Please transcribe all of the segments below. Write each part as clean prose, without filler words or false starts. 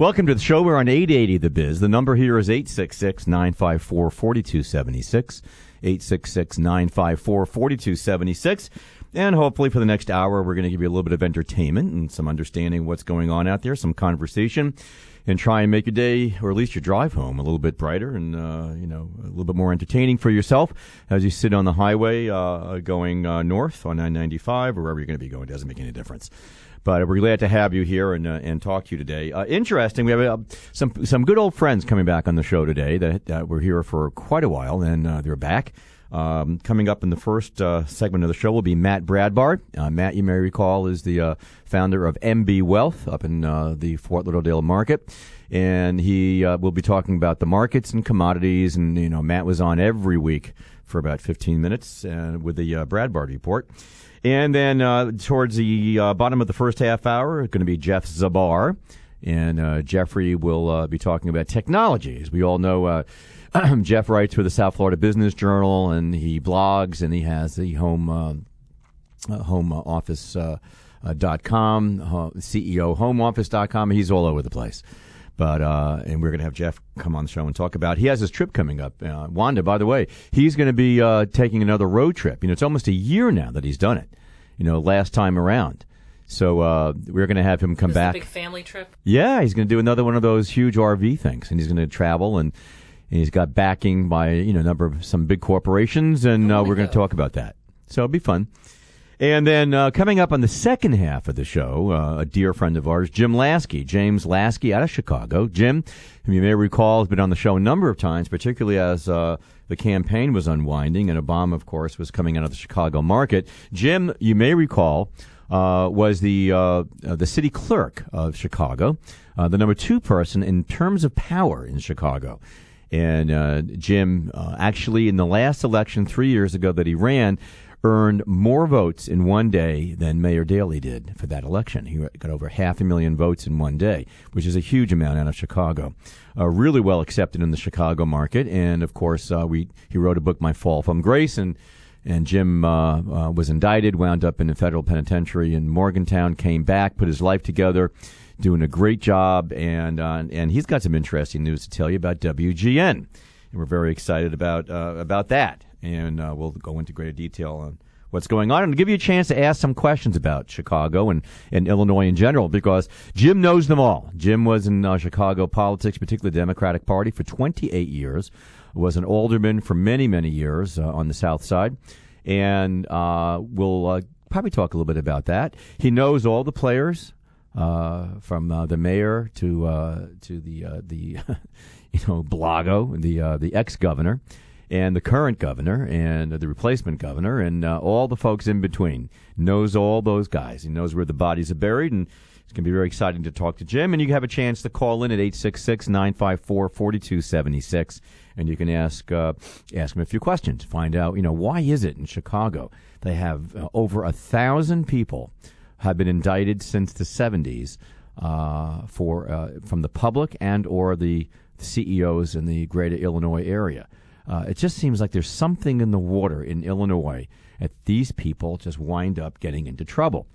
Welcome to the show. We're on 880 The Biz. The number here is 866-954-4276, 866-954-4276. And hopefully for the next hour, we're going to give you a little bit of entertainment and some understanding of what's going on out there, some conversation, and try and make your day, or at least your drive home, a little bit brighter and, you know, a little bit more entertaining for yourself as you sit on the highway going north on 995 or wherever you're going to be going. It doesn't make any difference. But we're glad to have you here and talk to you today. Interesting, we have some good old friends coming back on the show today that were here for quite a while, and they're back. Coming up in the first segment of the show will be Matt Bradbard. Matt, you may recall, is the founder of MB Wealth up in the Fort Lauderdale market. And he will be talking about the markets and commodities. And, you know, Matt was on every week for about 15 minutes with the Bradbard Report. And then towards the bottom of the first half hour, it's going to be Jeff Zbar. And Jeffrey will be talking about technology. As we all know, Jeff writes for the South Florida Business Journal, and he blogs, and he has the homeoffice.com, CEO homeoffice.com. He's all over the place. But and we're going to have Jeff come on the show and talk about. He has his trip coming up. Wanda, by the way, he's going to be taking another road trip. You know, it's almost a year now that he's done it, you know, last time around. So we're going to have him come back. Is this a big family trip? Yeah, he's going to do another one of those huge RV things, and he's going to travel, and he's got backing by, you know, some big corporations, and we're going to talk about that. So it'll be fun. And then coming up on the second half of the show, a dear friend of ours, James Laski out of Chicago. Jim, whom you may recall, has been on the show a number of times, particularly as the campaign was unwinding, and Obama, of course, was coming out of the Chicago market. Jim, you may recall, was the city clerk of Chicago, the number two person in terms of power in Chicago. And Jim, actually, in the last election 3 years ago that he ran, earned more votes in one day than Mayor Daley did for that election. He got over 500,000 votes in one day, which is a huge amount out of Chicago. Really well accepted in the Chicago market. And, of course, he wrote a book, My Fall from Grace, and Jim was indicted, wound up in a federal penitentiary in Morgantown, came back, put his life together, doing a great job. And he's got some interesting news to tell you about WGN. And we're very excited about that. And we'll go into greater detail on what's going on and give you a chance to ask some questions about Chicago and Illinois in general, because Jim knows them all. Jim was in Chicago politics, particularly the Democratic Party, for 28 years, was an alderman for many, many years on the South Side, and we'll probably talk a little bit about that. He knows all the players, from the mayor to the you know, Blago, the ex-governor, and the current governor, and the replacement governor, and all the folks in between. Knows all those guys. He knows where the bodies are buried, and it's going to be very exciting to talk to Jim. And you have a chance to call in at 866-954-4276, and you can ask him a few questions. Find out, you know, why is it in Chicago they have over 1,000 people have been indicted since the 70s for from the public and or the CEOs in the greater Illinois area. It just seems like there's something in the water in Illinois that these people just wind up getting into trouble.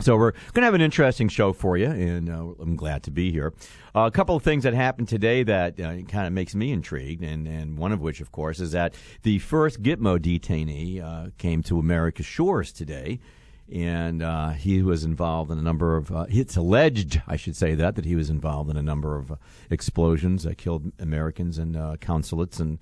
So we're going to have an interesting show for you, and I'm glad to be here. A couple of things that happened today that kind of makes me intrigued, and one of which, of course, is that the first Gitmo detainee came to America's shores today, and he was involved in a number of, it's alleged, I should say that he was involved in a number of explosions that killed Americans and consulates and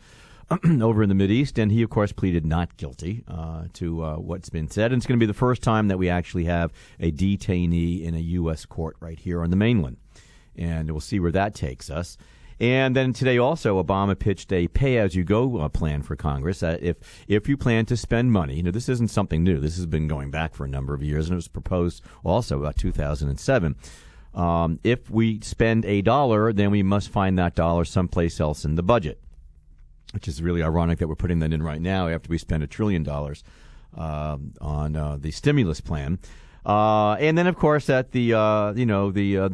over in the Mideast, and he, of course, pleaded not guilty to what's been said. And it's going to be the first time that we actually have a detainee in a U.S. court right here on the mainland, and we'll see where that takes us. And then today also, Obama pitched a pay-as-you-go plan for Congress. If you plan to spend money, you know, this isn't something new. This has been going back for a number of years, and it was proposed also about 2007. If we spend $1, then we must find that dollar someplace else in the budget, which is really ironic that we're putting that in right now after we spend $1 trillion on the stimulus plan. And then, of course, that the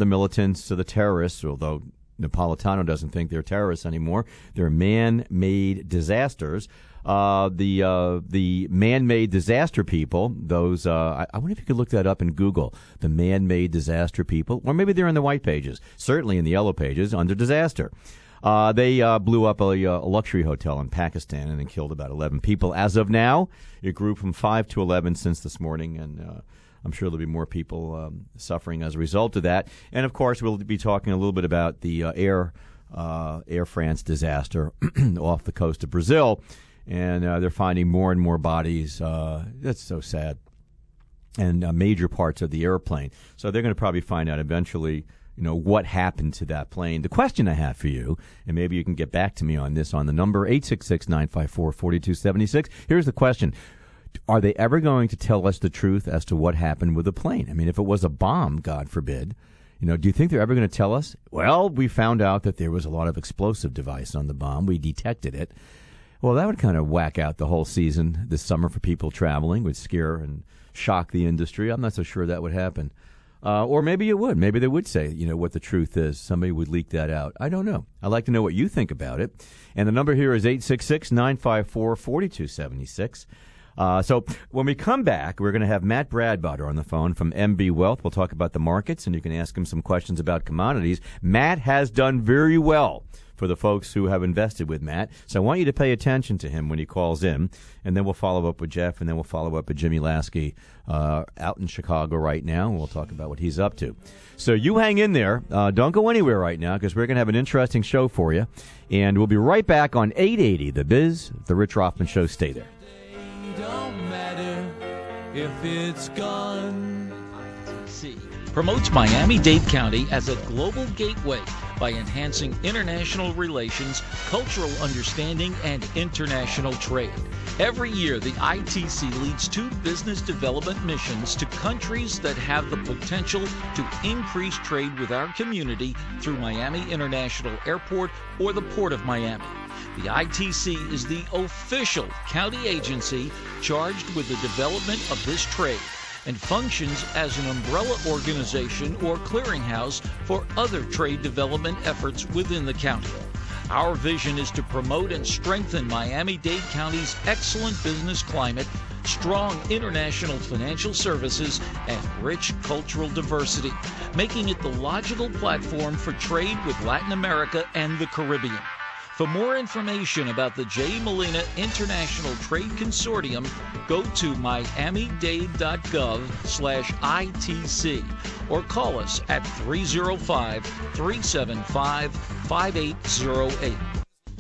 militants or the terrorists, although Napolitano doesn't think they're terrorists anymore. They're man-made disasters. the man-made disaster people, those I wonder if you could look that up in Google, the man-made disaster people, or maybe they're in the white pages, certainly in the yellow pages under disaster. They blew up a luxury hotel in Pakistan and killed about 11 people. As of now, it grew from 5 to 11 since this morning, and I'm sure there'll be more people suffering as a result of that. And, of course, we'll be talking a little bit about the Air France disaster off the coast of Brazil, and they're finding more and more bodies. That's so sad. And major parts of the airplane. So they're going to probably find out eventually, you know, what happened to that plane. The question I have for you, and maybe you can get back to me on this on the number 866-954-4276. Here's the question. Are they ever going to tell us the truth as to what happened with the plane? I mean, if it was a bomb, God forbid, you know, do you think they're ever going to tell us? Well, we found out that there was a lot of explosive device on the bomb. We detected it. Well, that would kind of whack out the whole season this summer for people traveling, would scare and shock the industry. I'm not so sure that would happen. Or maybe it would. Maybe they would say, you know, what the truth is. Somebody would leak that out. I don't know. I'd like to know what you think about it. And the number here is 866-954-4276. So when we come back, we're going to have Matt Bradbard on the phone from MB Wealth. We'll talk about the markets, and you can ask him some questions about commodities. Matt has done very well for the folks who have invested with Matt. So I want you to pay attention to him when he calls in, and then we'll follow up with Jeff, and then we'll follow up with Jimmy Laski out in Chicago right now, and we'll talk about what he's up to. So you hang in there. Don't go anywhere right now, because we're going to have an interesting show for you, and we'll be right back on 880 The Biz, The Rich Rothman Show. Stay there. Don't matter if it's gone. Promotes Miami-Dade County as a global gateway by enhancing international relations, cultural understanding, and international trade. Every year, the ITC leads two business development missions to countries that have the potential to increase trade with our community through Miami International Airport or the Port of Miami. The ITC is the official county agency charged with the development of this trade and functions as an umbrella organization or clearinghouse for other trade development efforts within the county. Our vision is to promote and strengthen Miami-Dade County's excellent business climate, strong international financial services, and rich cultural diversity, making it the logical platform for trade with Latin America and the Caribbean. For more information about the J. Molina International Trade Consortium, go to miamidade.gov/ITC or call us at 305-375-5808.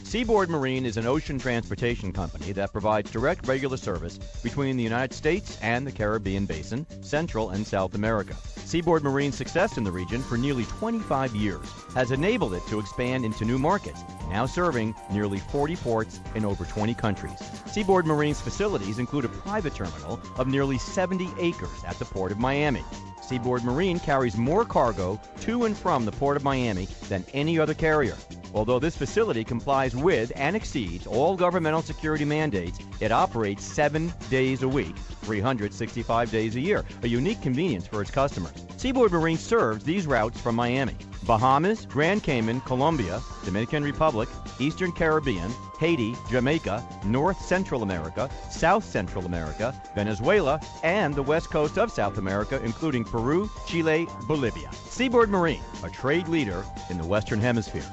Seaboard Marine is an ocean transportation company that provides direct regular service between the United States and the Caribbean Basin, Central and South America. Seaboard Marine's success in the region for nearly 25 years has enabled it to expand into new markets, now serving nearly 40 ports in over 20 countries. Seaboard Marine's facilities include a private terminal of nearly 70 acres at the Port of Miami. Seaboard Marine carries more cargo to and from the Port of Miami than any other carrier. Although this facility complies with and exceeds all governmental security mandates, it operates 7 days a week, 365 days a year, a unique convenience for its customers. Seaboard Marine serves these routes from Miami: Bahamas, Grand Cayman, Colombia, Dominican Republic, Eastern Caribbean, Haiti, Jamaica, North Central America, South Central America, Venezuela, and the west coast of South America, including Peru, Chile, Bolivia. Seaboard Marine, a trade leader in the Western Hemisphere.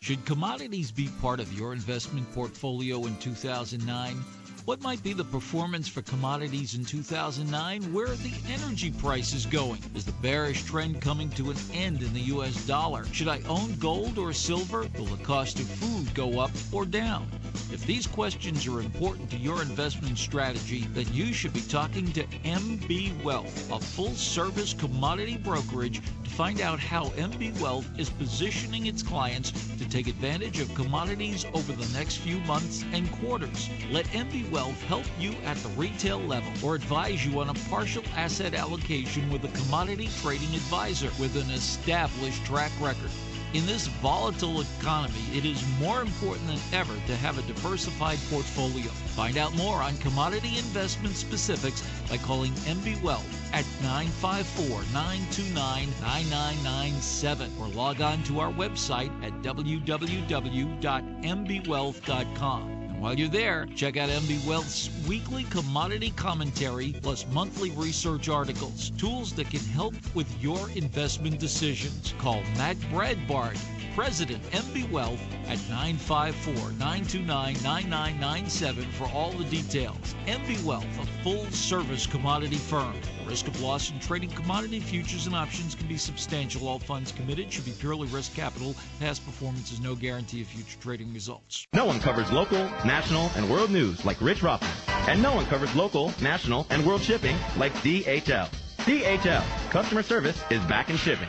Should commodities be part of your investment portfolio in 2009? What might be the performance for commodities in 2009? Where are the energy prices going? Is the bearish trend coming to an end in the U.S. dollar? Should I own gold or silver? Will the cost of food go up or down? If these questions are important to your investment strategy, then you should be talking to MB Wealth, a full-service commodity brokerage, to find out how MB Wealth is positioning its clients to take advantage of commodities over the next few months and quarters. Let MB Wealth help you at the retail level or advise you on a partial asset allocation with a commodity trading advisor with an established track record. In this volatile economy, it is more important than ever to have a diversified portfolio. Find out more on commodity investment specifics by calling MB Wealth at 954-929-9997 or log on to our website at www.mbwealth.com. And while you're there, check out MB Wealth's weekly commodity commentary plus monthly research articles, tools that can help with your investment decisions. Call Matt Bradbard, President, MB Wealth, at 954-929-9997 for all the details. MB Wealth, a full-service commodity firm. Risk of loss in trading commodity futures and options can be substantial. All funds committed should be purely risk capital. Past performance is no guarantee of future trading results. No one covers local, national, and world news like Rich Rothman. And no one covers local, national, and world shipping like DHL. DHL, customer service is back in shipping.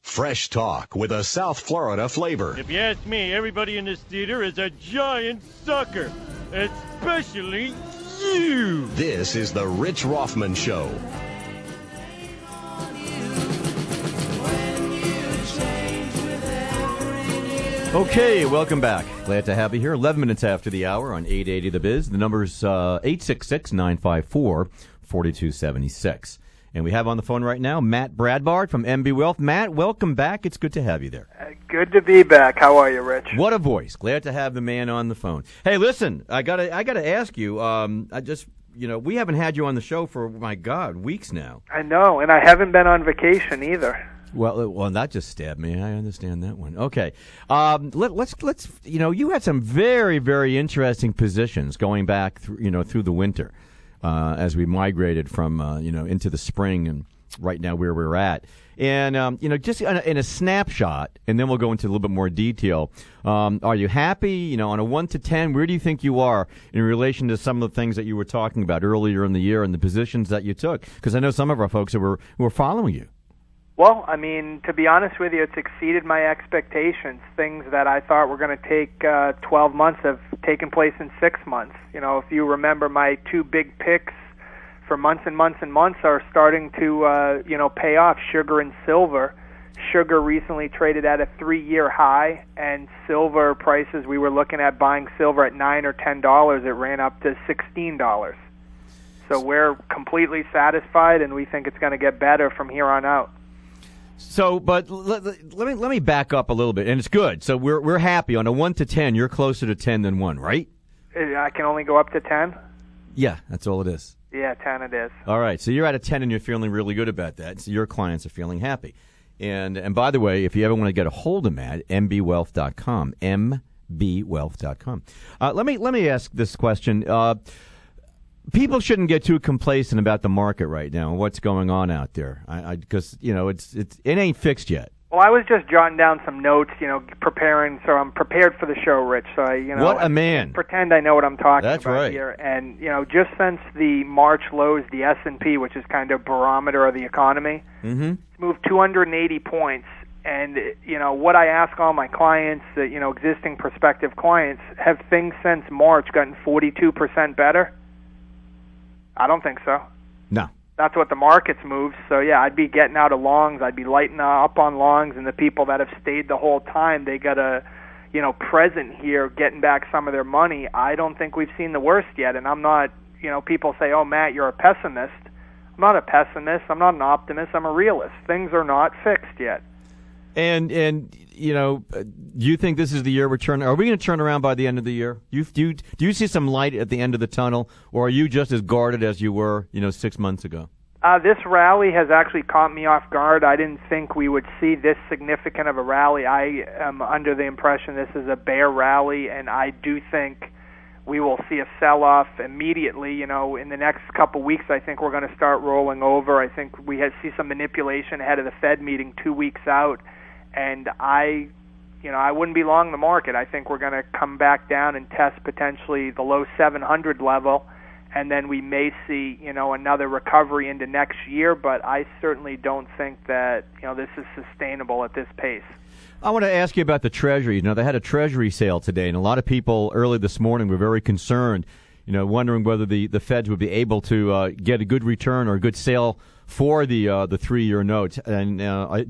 Fresh talk with a South Florida flavor. If you ask me, everybody in this theater is a giant sucker, especially you. This is the Rich Rothman Show. Okay, welcome back. Glad to have you here. 11 minutes after the hour on 880 The Biz. The number's 866-954-4276. And we have on the phone right now Matt Bradbard from MB Wealth. Matt, welcome back. It's good to have you there. Good to be back. How are you, Rich? What a voice. Glad to have the man on the phone. Hey, listen, I gotta ask you. We haven't had you on the show for weeks now. I know, and I haven't been on vacation either. Well, that just stabbed me. I understand that one. Okay, let's. You know, you had some very, very interesting positions going back through the winter. As we migrated from into the spring and right now where we're at, and just in a snapshot, and then we'll go into a little bit more detail. Are you happy? On a 1 to 10, where do you think you are in relation to some of the things that you were talking about earlier in the year and the positions that you took? Because I know some of our folks who were following you. Well, I mean, to be honest with you, it's exceeded my expectations. Things that I thought were going to take 12 months have taken place in 6 months. If you remember, my two big picks for months and months and months are starting to, pay off. Sugar and silver. Sugar recently traded at a 3-year high, and silver prices, we were looking at buying silver at $9 or $10. It ran up to $16. So we're completely satisfied, and we think it's going to get better from here on out. So, but let me back up a little bit, and it's good. So we're happy on a 1 to 10. You're closer to 10 than 1, right? I can only go up to 10. Yeah, that's all it is. Yeah, 10 it is. All right, so you're at a 10, and you're feeling really good about that. So your clients are feeling happy. And by the way, if you ever want to get a hold of Matt, mbwealth.com, mbwealth.com. Let me ask this question. People shouldn't get too complacent about the market right now and what's going on out there, because it ain't fixed yet. Well, I was just jotting down some notes, preparing, so I'm prepared for the show, Rich. So what a man! I pretend I know what I'm talking about right here, and just since the March lows, the S&P, which is kind of barometer of the economy, it's moved 280 points. And, what I ask all my clients, existing prospective clients, have things since March gotten 42% better? I don't think so. No. That's what the market's moved. So, yeah, I'd be getting out of longs. I'd be lighting up on longs. And the people that have stayed the whole time, they got a, present here, getting back some of their money. I don't think we've seen the worst yet. And I'm not, people say, oh, Matt, you're a pessimist. I'm not a pessimist. I'm not an optimist. I'm a realist. Things are not fixed yet. And you think this is the year we're turning? Are we going to turn around by the end of the year? Do you see some light at the end of the tunnel, or are you just as guarded as you were, 6 months ago? This rally has actually caught me off guard. I didn't think we would see this significant of a rally. I am under the impression this is a bear rally, and I do think we will see a sell-off immediately. In the next couple weeks, I think we're going to start rolling over. I think we see some manipulation ahead of the Fed meeting 2 weeks out. And I wouldn't be long the market. I think we're going to come back down and test potentially the low 700 level, and then we may see, another recovery into next year. But I certainly don't think that, this is sustainable at this pace. I want to ask you about the Treasury. They had a Treasury sale today, and a lot of people early this morning were very concerned, wondering whether the Feds would be able to get a good return or a good sale for the 3-year notes. And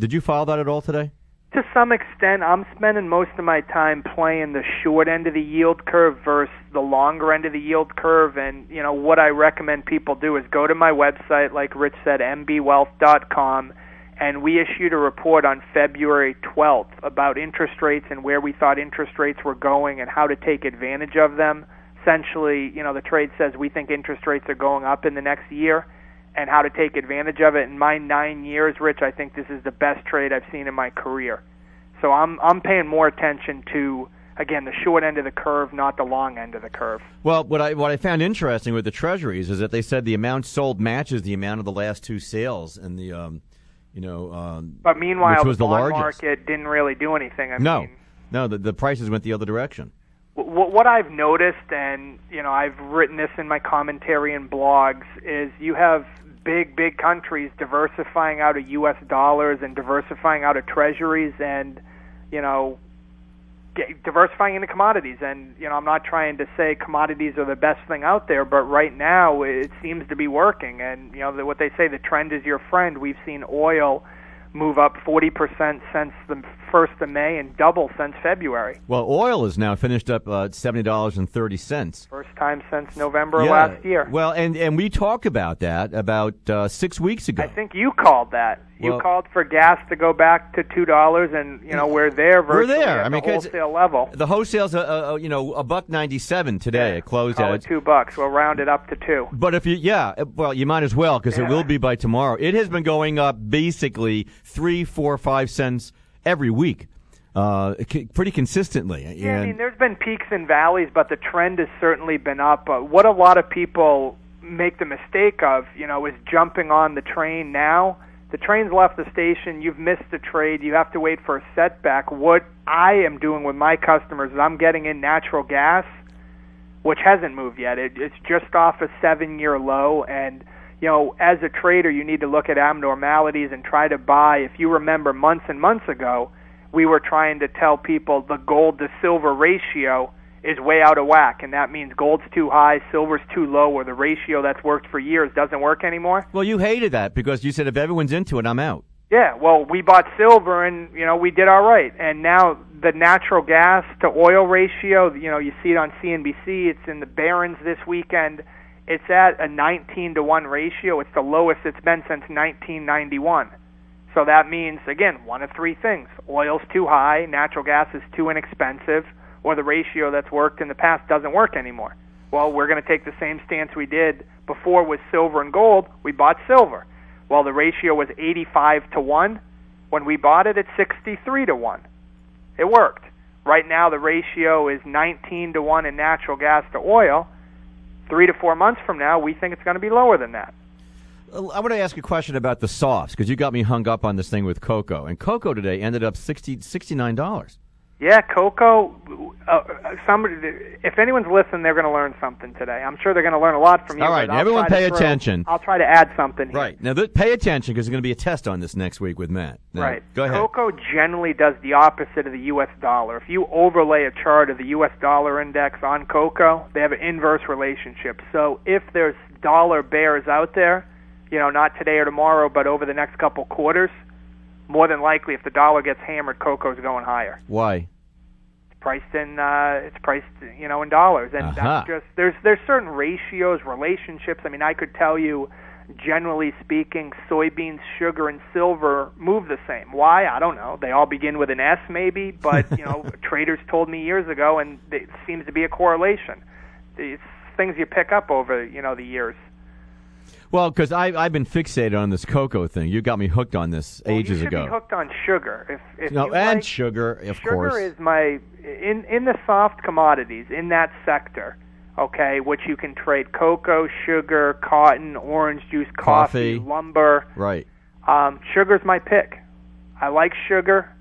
did you follow that at all today? To some extent, I'm spending most of my time playing the short end of the yield curve versus the longer end of the yield curve. And, what I recommend people do is go to my website, like Rich said, mbwealth.com, and we issued a report on February 12th about interest rates and where we thought interest rates were going and how to take advantage of them. essentially, you know, the trade says we think interest rates are going up in the next year and how to take advantage of it. In my 9 years, Rich, I think this is the best trade I've seen in my career. So I'm paying more attention to, again, the short end of the curve, not the long end of the curve. Well, what I found interesting with the Treasuries is that they said the amount sold matches the amount of the last two sales, and the but meanwhile, which was the largest. Market didn't really do anything. The prices went the other direction. What I've noticed, and you know, I've written this in my commentary and blogs, is you have big countries diversifying out of U.S. dollars and diversifying out of Treasuries, and you know, diversifying into commodities. And you know, I'm not trying to say commodities are the best thing out there, but right now it seems to be working. And you know, what they say, the trend is your friend. We've seen oil move up 40% since the 1st of May and double since February. Well, oil is now finished up at $70.30. First time since November of last year. Well, and we talked about that about 6 weeks ago. I think you called that. You called for gas to go back to $2, and you know we're there versus the wholesale level. The wholesale's $1.97 today. Yeah, it closed at $2. We'll round it up to $2. But if you might as well, because it will be by tomorrow. It has been going up basically 3, 4, 5 cents every week, pretty consistently. Yeah, I mean there's been peaks and valleys, but the trend has certainly been up. What a lot of people make the mistake of, you know, is jumping on the train now. The train's left the station, you've missed the trade, you have to wait for a setback. What I am doing with my customers is I'm getting in natural gas, which hasn't moved yet. It's just off a 7-year low, and you know, as a trader, you need to look at abnormalities and try to buy. If you remember months and months ago, we were trying to tell people the gold to silver ratio is way out of whack, and that means gold's too high, silver's too low, or the ratio that's worked for years doesn't work anymore. Well, you hated that because you said if everyone's into it, I'm out. Yeah, well, we bought silver, and you know, we did all right. And now the natural gas to oil ratio, you know, you see it on CNBC. It's in the Barron's this weekend. It's at a 19-to-1 ratio. It's the lowest it's been since 1991. So that means, again, one of three things. Oil's too high, natural gas is too inexpensive, or the ratio that's worked in the past doesn't work anymore. Well, we're going to take the same stance we did before with silver and gold. We bought silver. Well, the ratio was 85-to-1. When we bought it, it's 63-to-1. It worked. Right now, the ratio is 19-to-1 in natural gas to oil. 3 to 4 months from now, we think it's going to be lower than that. I want to ask you a question about the softs, because you got me hung up on this thing with cocoa. And cocoa today ended up $69. Yeah, cocoa. If anyone's listening, they're going to learn something today. I'm sure they're going to learn a lot from you. All right, everyone pay attention. I'll try to add something here. Right. Now, pay attention, because there's going to be a test on this next week with Matt. Now, right. Go ahead. Cocoa generally does the opposite of the U.S. dollar. If you overlay a chart of the U.S. dollar index on cocoa, they have an inverse relationship. So if there's dollar bears out there, you know, not today or tomorrow, but over the next couple quarters, more than likely, if the dollar gets hammered, cocoa's going higher. Why? It's priced, you know, in dollars, and that's just there's certain ratios, relationships. I mean, I could tell you, generally speaking, soybeans, sugar, and silver move the same. Why? I don't know. They all begin with an S, maybe, but you know, traders told me years ago, and it seems to be a correlation. It's things you pick up over, you know, the years. Well, because I've been fixated on this cocoa thing. You got me hooked on this ages ago. You should be hooked on sugar. Sugar, of course. Sugar is my in the soft commodities in that sector, okay, which you can trade cocoa, sugar, cotton, orange juice, coffee, lumber. Right. Sugar's my pick. I like sugar.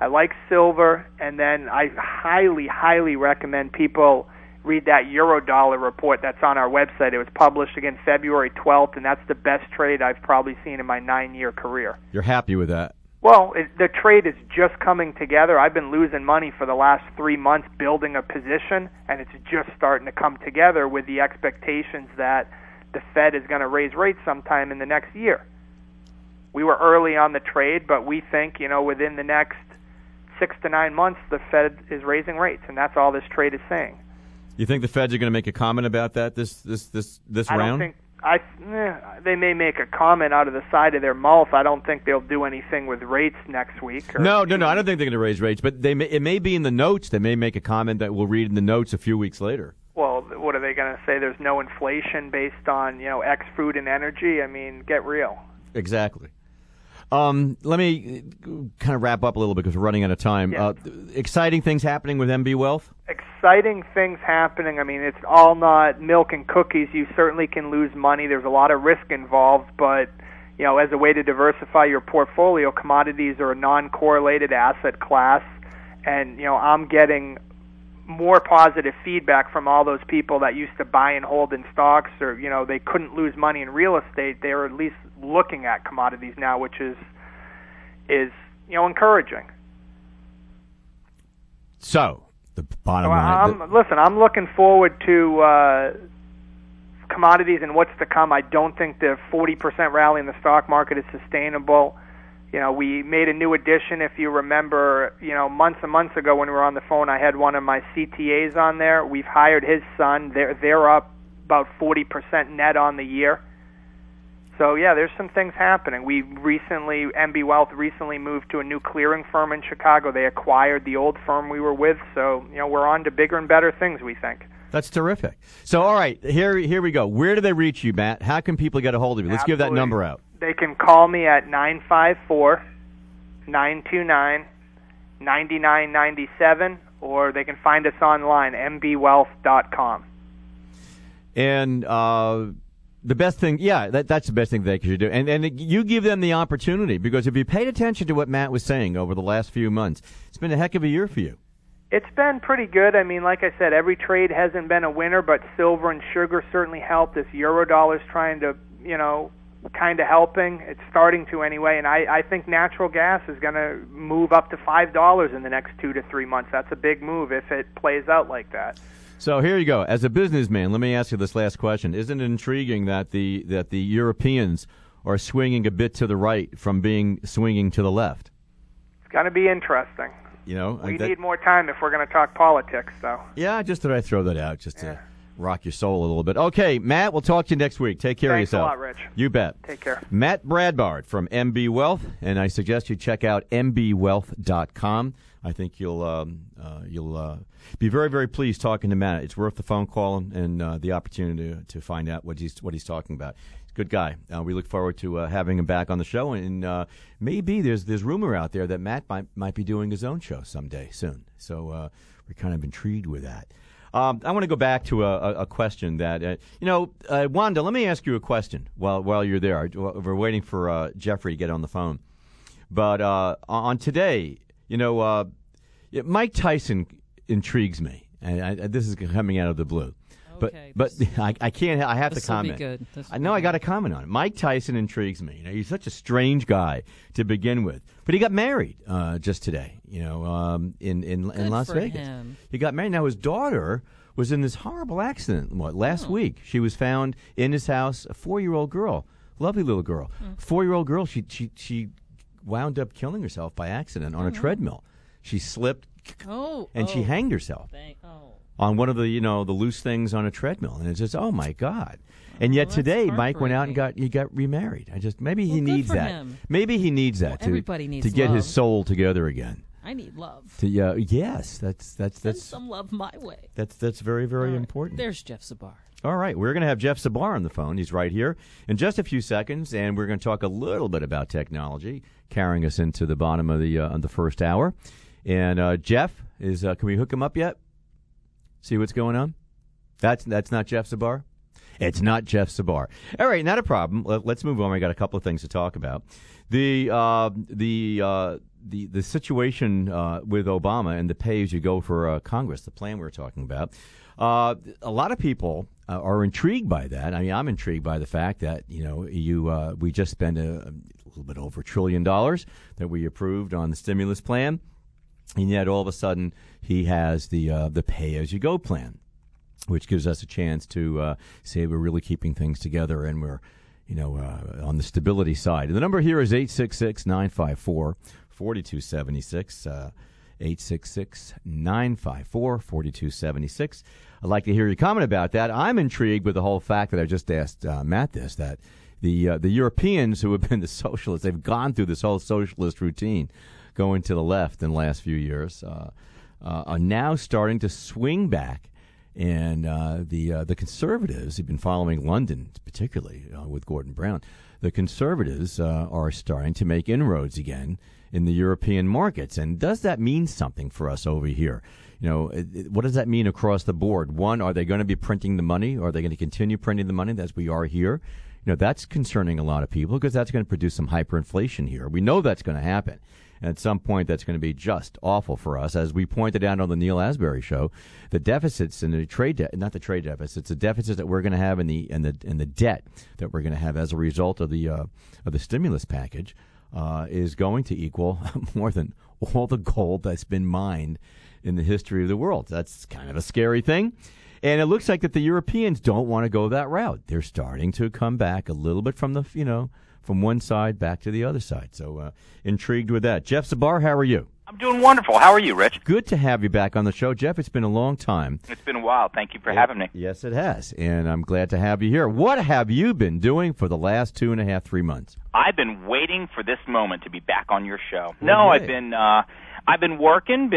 I like silver, and then I highly recommend people read that Eurodollar report that's on our website. It was published, again, February 12th, and that's the best trade I've probably seen in my 9-year career. You're happy with that? Well, the trade is just coming together. I've been losing money for the last 3 months building a position, and it's just starting to come together with the expectations that the Fed is going to raise rates sometime in the next year. We were early on the trade, but we think, you know, within the next 6 to 9 months, the Fed is raising rates, and that's all this trade is saying. You think the Feds are going to make a comment about that this round? They may make a comment out of the side of their mouth. I don't think they'll do anything with rates next week. No. I don't think they're going to raise rates, but it may be in the notes. They may make a comment that we'll read in the notes a few weeks later. Well, what going to say there's no inflation based on, you know, X food and energy? I mean, get real. Exactly. Let me kind of wrap up a little bit because we're running out of time. Yeah. Exciting things happening with MB Wealth? Exciting things happening. I mean, it's all not milk and cookies. You certainly can lose money. There's a lot of risk involved, but, you know, as a way to diversify your portfolio, commodities are a non-correlated asset class, and, you know, I'm getting more positive feedback from all those people that used to buy and hold in stocks, or, you know, they couldn't lose money in real estate. They are at least looking at commodities now, which is you know, encouraging. So the bottom line. Listen, I'm looking forward to commodities and what's to come. I don't think the 40% rally in the stock market is sustainable. You know, we made a new addition, if you remember, you know, months and months ago when we were on the phone, I had one of my CTAs on there. We've hired his son. They're up about 40% net on the year. So, yeah, there's some things happening. MB Wealth recently moved to a new clearing firm in Chicago. They acquired the old firm we were with. So, you know, we're on to bigger and better things, we think. That's terrific. So, all right, here we go. Where do they reach you, Matt? How can people get a hold of you? Let's give that number out. They can call me at 954-929-9997, or they can find us online, mbwealth.com. And the best thing, that's the best thing they could do. And you give them the opportunity, because if you paid attention to what Matt was saying over the last few months, it's been a heck of a year for you. It's been pretty good. I mean, like I said, every trade hasn't been a winner, but silver and sugar certainly helped. This Eurodollar's trying to, you know, kind of helping. It's starting to anyway, and I think natural gas is going to move up to $5 in the next 2 to 3 months. That's a big move if it plays out like that. So here you go. As a businessman, let me ask you this last question. Isn't it intriguing that the Europeans are swinging a bit to the right from being swinging to the left? It's going to be interesting. You know, we need more time if we're going to talk politics, so. Yeah, just thought I'd throw that out just to rock your soul a little bit. Okay, Matt, we'll talk to you next week. Take care of yourself. Thanks a lot, Rich. You bet. Take care. Matt Bradbard from MB Wealth, and I suggest you check out mbwealth.com. I think you'll be very, very pleased talking to Matt. It's worth the phone call and the opportunity to find out what he's talking about. He's a good guy. We look forward to having him back on the show, and maybe there's rumor out there that Matt might be doing his own show someday soon. So we're kind of intrigued with that. I want to go back to a question that, Wanda, let me ask you a question while you're there. We're waiting for Jeffrey to get on the phone. But on today, Mike Tyson intrigues me. And this is coming out of the blue. Okay, but I can't. I have to comment. This will be good. I know I got to comment on it. Mike Tyson intrigues me. You know, he's such a strange guy to begin with, but he got married just today. You know, in Las Vegas, him. He got married. Now his daughter was in this horrible accident. Last week? She was found in his house. A 4-year-old girl, lovely little girl. Mm. 4-year-old girl. She wound up killing herself by accident on a treadmill. She slipped. And she hanged herself. On one of the, the loose things on a treadmill. And it's just, oh, my God. And yet today, Mike went out and got remarried. Maybe he needs that. Him. Maybe he needs that everybody needs to get his soul together again. I need love. Yes, that's send some love my way. That's very, very important. There's Jeff Zbar. All right, we're going to have Jeff Zbar on the phone. He's right here in just a few seconds, and we're going to talk a little bit about technology, carrying us into the bottom of the first hour. And Jeff is. Can we hook him up yet? See what's going on? That's not Jeff Zbar? It's not Jeff Zbar. All right, not a problem. Let's move on. I got a couple of things to talk about. The situation with Obama and the pay as you go for Congress, the plan we were talking about. A lot of people are intrigued by that. I mean, I'm intrigued by the fact that we just spent a little bit over $1 trillion that we approved on the stimulus plan. And yet, all of a sudden, he has the pay-as-you-go plan, which gives us a chance to say we're really keeping things together and we're, on the stability side. And the number here is 866-954-4276, 866-954-4276. I'd like to hear your comment about that. I'm intrigued with the whole fact that I just asked Matt this, that the Europeans who have been the socialists, they've gone through this whole socialist routine, going to the left in the last few years, are now starting to swing back And the conservatives have been following London, particularly with Gordon Brown. The conservatives are starting to make inroads again in the European markets. And does that mean something for us over here? You know, what does that mean across the board? One, are they going to be printing the money? Are they going to continue printing the money as we are here? You know, that's concerning a lot of people because that's going to produce some hyperinflation here. We know that's going to happen. And at some point, that's going to be just awful for us. As we pointed out on the Neil Asbury Show, the deficits and the not the trade deficits, the deficits that we're going to have in the debt that we're going to have as a result of the stimulus package is going to equal more than all the gold that's been mined in the history of the world. That's kind of a scary thing. And it looks like that the Europeans don't want to go that route. They're starting to come back a little bit from the, you know, from one side back to the other side. So intrigued with that. Jeff Zbar, how are you? I'm doing wonderful. How are you, Rich? Good to have you back on the show. Jeff, it's been a long time. It's been a while. Thank you for having me. Yes, it has. And I'm glad to have you here. What have you been doing for the last 2.5, 3 months? I've been waiting for this moment to be back on your show. Okay. No, I've been working,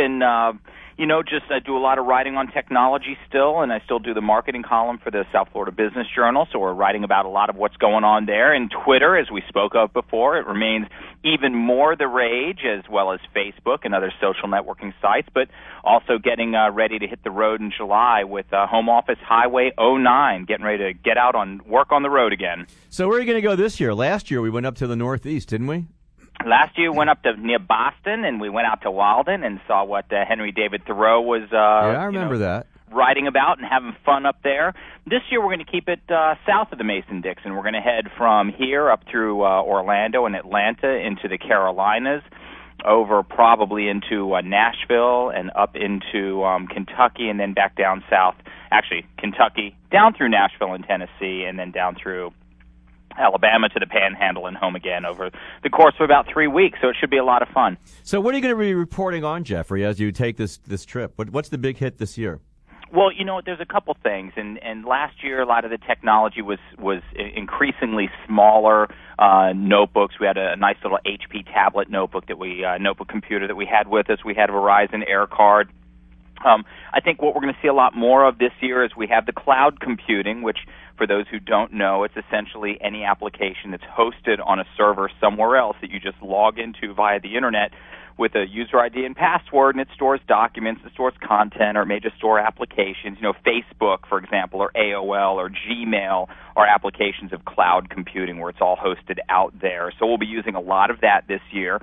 I do a lot of writing on technology still, and I still do the marketing column for the South Florida Business Journal, so we're writing about a lot of what's going on there. And Twitter, as we spoke of before, it remains even more the rage, as well as Facebook and other social networking sites, but also getting ready to hit the road in July with Home Office Highway 09, getting ready to get out on work on the road again. So where are you going to go this year? Last year we went up to the Northeast, didn't we? Last year, we went up to near Boston, and we went out to Walden and saw what Henry David Thoreau was that writing about and having fun up there. This year, we're going to keep it south of the Mason-Dixon. We're going to head from here up through Orlando and Atlanta into the Carolinas, over probably into Nashville and up into Kentucky, and then back down south. Actually, Kentucky, down through Nashville and Tennessee, and then down through Alabama to the Panhandle and home again over the course of about 3 weeks, so it should be a lot of fun. So what are you going to be reporting on, Jeffrey, as you take this trip? What's the big hit this year? Well, you know, there's a couple things, and last year a lot of the technology was increasingly smaller notebooks. We had a nice little HP tablet notebook that notebook computer that we had with us. We had a Verizon AirCard. I think what we're going to see a lot more of this year is we have the cloud computing, which, for those who don't know, it's essentially any application that's hosted on a server somewhere else that you just log into via the Internet with a user ID and password, and it stores documents, it stores content, or it may just store applications. You know, Facebook, for example, or AOL, or Gmail are applications of cloud computing where it's all hosted out there. So we'll be using a lot of that this year.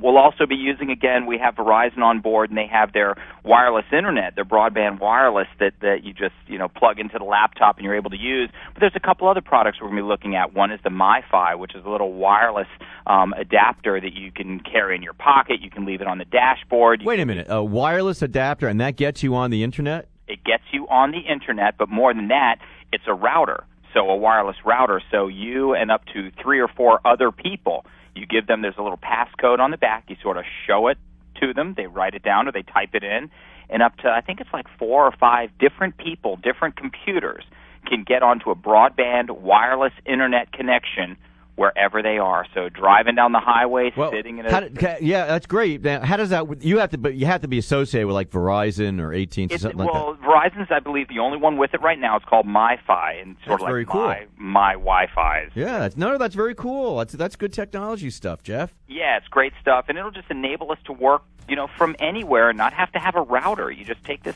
We'll also be using, again, we have Verizon on board, and they have their wireless Internet, their broadband wireless that you just, you know, plug into the laptop and you're able to use. But there's a couple other products we're going to be looking at. One is the MiFi, which is a little wireless adapter that you can carry in your pocket. You can leave it on the dashboard. Wait a minute, a wireless adapter, and that gets you on the Internet? It gets you on the Internet, but more than that, it's a router, so a wireless router. So you and up to 3 or 4 other people, you give them, there's a little passcode on the back, you sort of show it to them, they write it down or they type it in, and up to, I think it's like 4 or 5 different people, different computers, can get onto a broadband wireless Internet connection wherever they are. So driving down the highway, sitting in yeah, that's great. Now, how does that? You have to be associated with like Verizon or AT&T or something like that. Well, Verizon's, I believe, the only one with it right now. It's called MiFi, and sort of like my Wi-Fi's. Yeah, that's very cool. That's good technology stuff, Jeff. Yeah, it's great stuff, and it'll just enable us to work, you know, from anywhere and not have to have a router. You just take this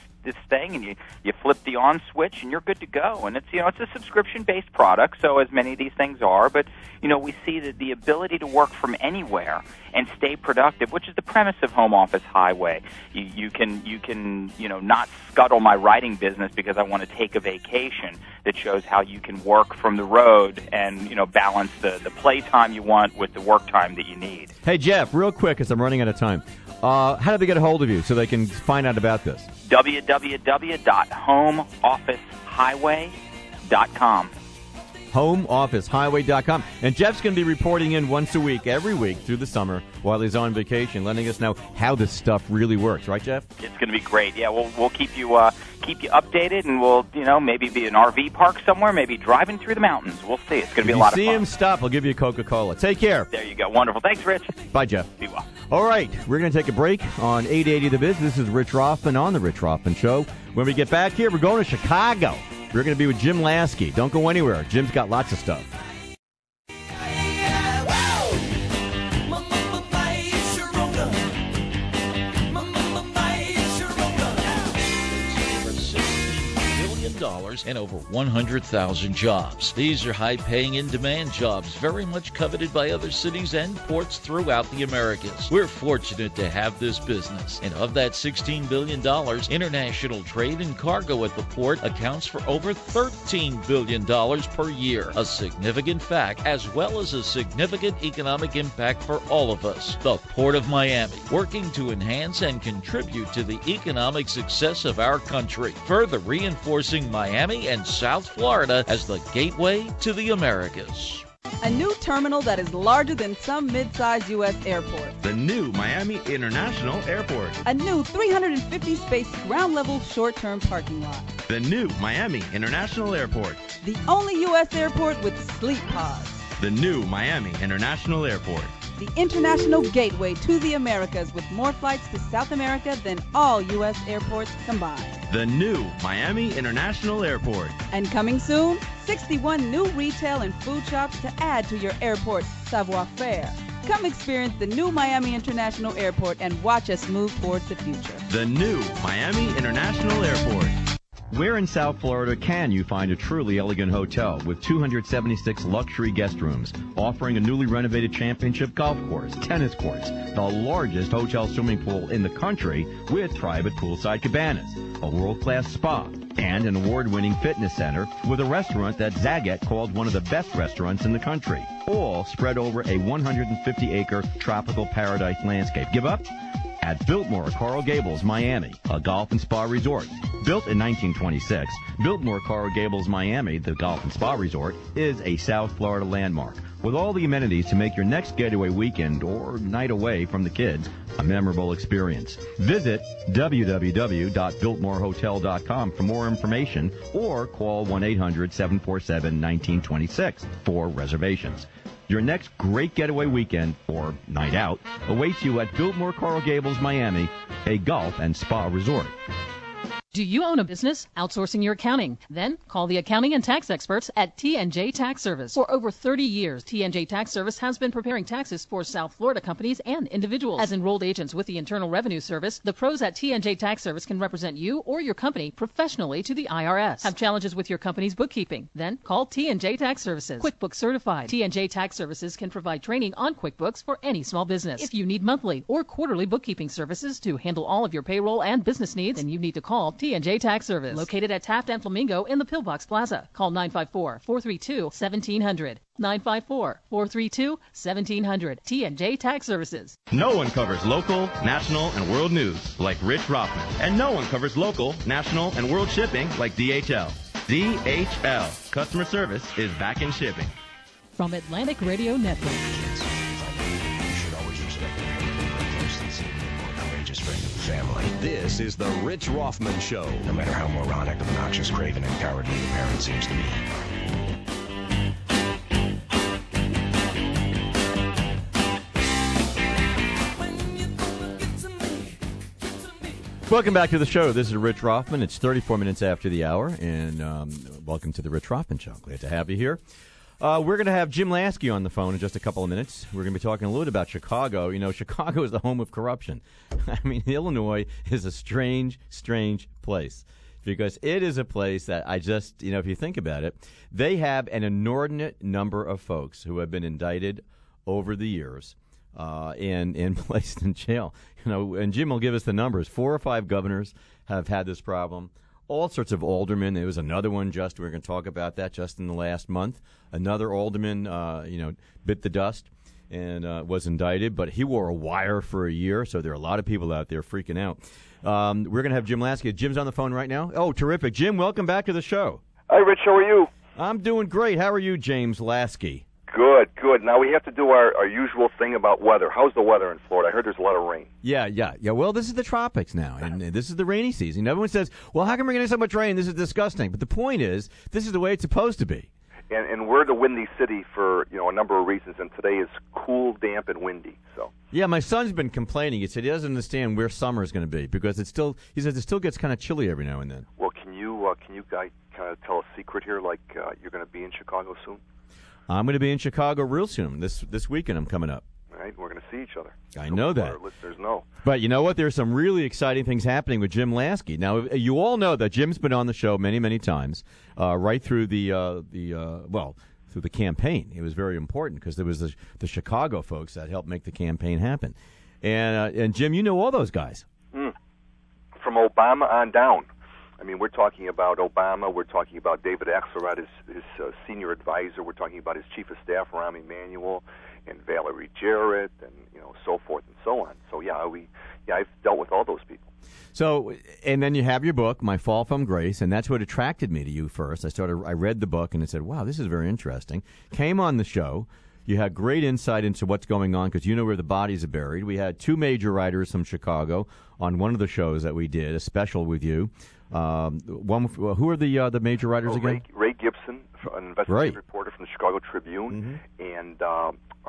thing and you flip the on switch and you're good to go. And it's, you know, it's a subscription-based product, so as many of these things are. But, you know, we see that the ability to work from anywhere and stay productive, which is the premise of Home Office Highway. You can you know, not scuttle my writing business because I want to take a vacation. That shows how you can work from the road and, you know, balance the play time you want with the work time that you need. Hey, Jeff, real quick, because I'm running out of time. How do they get a hold of you so they can find out about this? www.homeofficehighway.com. Homeofficehighway.com. And Jeff's going to be reporting in once a week, every week through the summer while he's on vacation, letting us know how this stuff really works. Right, Jeff? It's going to be great. Yeah, we'll keep you updated, and we'll, you know, maybe be in an RV park somewhere, maybe driving through the mountains. We'll see. It's going to be a lot of fun. See him stop. I'll give you a Coca-Cola. Take care. There you go. Wonderful. Thanks, Rich. Bye, Jeff. Be well. All right, we're going to take a break on 880 The Biz. This is Rich Rothman on The Rich Rothman Show. When we get back here, we're going to Chicago. We're going to be with Jim Laski. Don't go anywhere. Jim's got lots of stuff. And over 100,000 jobs. These are high-paying, in-demand jobs, very much coveted by other cities and ports throughout the Americas. We're fortunate to have this business. And of that $16 billion, international trade and cargo at the port accounts for over $13 billion per year. A significant fact, as well as a significant economic impact for all of us. The Port of Miami, working to enhance and contribute to the economic success of our country, further reinforcing Miami and South Florida as the gateway to the Americas. A new terminal that is larger than some mid-sized U.S. airport. The new Miami International Airport. A new 350-space ground-level short-term parking lot. The new Miami International Airport. The only U.S. airport with sleep pods. The new Miami International Airport. The international gateway to the Americas with more flights to South America than all U.S. airports combined. The new Miami International Airport. And coming soon, 61 new retail and food shops to add to your airport savoir-faire. Come experience the new Miami International Airport and watch us move towards the future. The new Miami International Airport. Where in South Florida can you find a truly elegant hotel with 276 luxury guest rooms, offering a newly renovated championship golf course, tennis courts, the largest hotel swimming pool in the country with private poolside cabanas, a world-class spa, and an award-winning fitness center with a restaurant that Zagat called one of the best restaurants in the country, all spread over a 150-acre tropical paradise landscape. Give up? At Biltmore Coral Gables, Miami, a golf and spa resort. Built in 1926, Biltmore Coral Gables, Miami, the golf and spa resort, is a South Florida landmark with all the amenities to make your next getaway weekend or night away from the kids a memorable experience. Visit www.biltmorehotel.com for more information or call 1-800-747-1926 for reservations. Your next great getaway weekend, or night out, awaits you at Biltmore Coral Gables, Miami, a golf and spa resort. Do you own a business outsourcing your accounting? Then call the accounting and tax experts at T&J Tax Service. For over 30 years, T&J Tax Service has been preparing taxes for South Florida companies and individuals. As enrolled agents with the Internal Revenue Service, the pros at T&J Tax Service can represent you or your company professionally to the IRS. Have challenges with your company's bookkeeping? Then call T&J Tax Services. QuickBooks certified, T&J Tax Services can provide training on QuickBooks for any small business. If you need monthly or quarterly bookkeeping services to handle all of your payroll and business needs, then you need to call T&J Tax Service, located at Taft and Flamingo in the Pillbox Plaza. Call 954-432-1700. 954-432-1700. T&J Tax Services. No one covers local, national, and world news like Rich Rothman. And no one covers local, national, and world shipping like DHL. DHL. Customer service is back in shipping. From Atlantic Radio Network. Family. This is The Rich Rothman Show. No matter how moronic, obnoxious, craven, and cowardly the parent seems to be. Welcome back to the show. This is Rich Rothman. It's 34 minutes after the hour, and welcome to The Rich Rothman Show. Glad to have you here. We're going to have Jim Laski on the phone in just a couple of minutes. We're going to be talking a little bit about Chicago. You know, Chicago is the home of corruption. I mean, Illinois is a strange, strange place because it is a place that I just, you know, if you think about it, they have an inordinate number of folks who have been indicted over the years and placed in jail. You know, and Jim will give us the numbers. 4 or 5 governors have had this problem. All sorts of aldermen. There was another one just, we're going to talk about that just in the last month. Another alderman, bit the dust and was indicted, but he wore a wire for a year, so there are a lot of people out there freaking out. We're going to have Jim Laski. Jim's on the phone right now. Oh, terrific. Jim, welcome back to the show. Hi, Rich. How are you? I'm doing great. How are you, James Laski? Good, good. Now we have to do our usual thing about weather. How's the weather in Florida? I heard there's a lot of rain. Yeah. Well, this is the tropics now, and this is the rainy season. Everyone says, well, how come we're getting so much rain? This is disgusting. But the point is, this is the way it's supposed to be. And we're the windy city for, you know, a number of reasons, and today is cool, damp, and windy. So yeah, my son's been complaining. He said he doesn't understand where summer is going to be because it's still. He says it still gets kind of chilly every now and then. Well, can you guys kind of tell a secret here? Like you're going to be in Chicago soon. I'm going to be in Chicago real soon. This weekend I'm coming up. All right, we're going to see each other. I know that. Our listeners know. But you know what? There's some really exciting things happening with Jim Laski. Now, you all know that Jim's been on the show many, many times, right through through the campaign. It was very important because there was the Chicago folks that helped make the campaign happen. And Jim, you know all those guys. From Obama on down. I mean, we're talking about Obama. We're talking about David Axelrod, his senior advisor. We're talking about his chief of staff, Rahm Emanuel, and Valerie Jarrett, and you know, so forth and so on. So I've dealt with all those people. So, and then you have your book, My Fall from Grace, and that's what attracted me to you first. I read the book, and I said, "Wow, this is very interesting." Came on the show. You had great insight into what's going on because you know where the bodies are buried. We had two major writers from Chicago on one of the shows that we did, a special with you. Who are the major writers again? Ray Gibson, an investigative reporter from the Chicago Tribune, and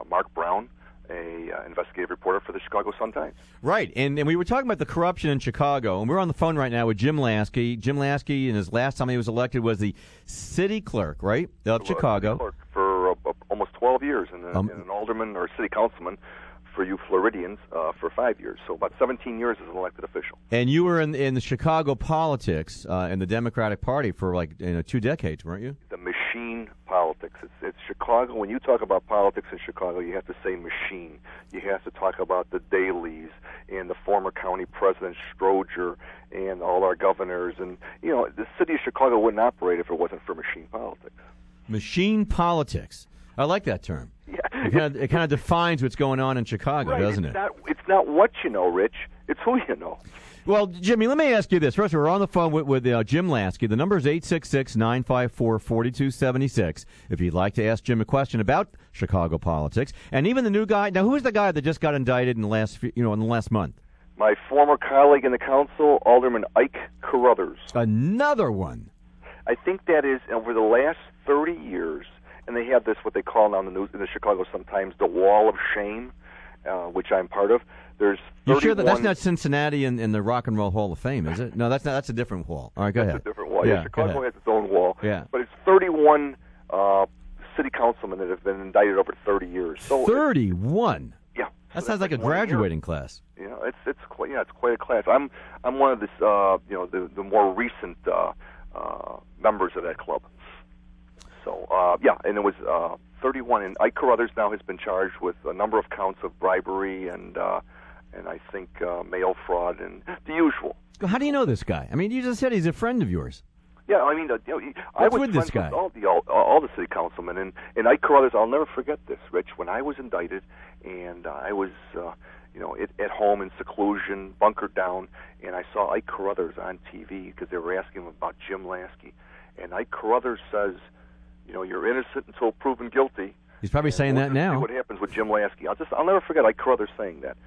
Mark Brown, an investigative reporter for the Chicago Sun-Times. Right, and we were talking about the corruption in Chicago, and we're on the phone right now with Jim Laski. Jim Laski, and his last time he was elected, was the city clerk, right, of Chicago. City clerk for almost 12 years, and an alderman or city councilman for you Floridians for 5 years. So about 17 years as an elected official. And you were in the Chicago politics in the Democratic Party for 2 decades, weren't you? The machine politics. It's Chicago. When you talk about politics in Chicago, you have to say machine. You have to talk about the Daleys and the former county president Stroger and all our governors. And, you know, the city of Chicago wouldn't operate if it wasn't for machine politics. Machine politics. I like that term. Yeah. It kind of defines what's going on in Chicago, right, doesn't it? It's not what you know, Rich. It's who you know. Well, Jimmy, let me ask you this. First, we're on the phone with Jim Laski. The number is 866-954-4276 if you'd like to ask Jim a question about Chicago politics. And even the new guy. Now, who is the guy that just got indicted in the last month? My former colleague in the council, Alderman Ike Carothers. Another one. I think that is over the last 30 years. And they have this, what they call now in the news in the Chicago sometimes, the wall of shame, which I'm part of. There's 31. You sure that's not Cincinnati in the Rock and Roll Hall of Fame, is it? No, that's a different wall. All right, go ahead. That's a different wall. Yeah, Chicago has its own wall. Yeah. But it's 31 city councilmen that have been indicted over 30 years. So 31. Yeah. That sounds like a graduating class. Yeah, it's quite a class. I'm one of this the more recent members of that club. So, and it was 31, and Ike Carothers now has been charged with a number of counts of bribery and I think mail fraud and the usual. How do you know this guy? I mean, you just said he's a friend of yours. Yeah, I mean, I was with this guy. With all the city councilmen, and Ike Carothers, I'll never forget this, Rich, when I was indicted, and I was... at home in seclusion, bunkered down, and I saw Ike Carothers on TV because they were asking him about Jim Laski, and Ike Carothers says, you know, you're innocent until proven guilty. He's probably saying that now. See what happens with Jim Laski? I'll never forget Ike Carothers saying that.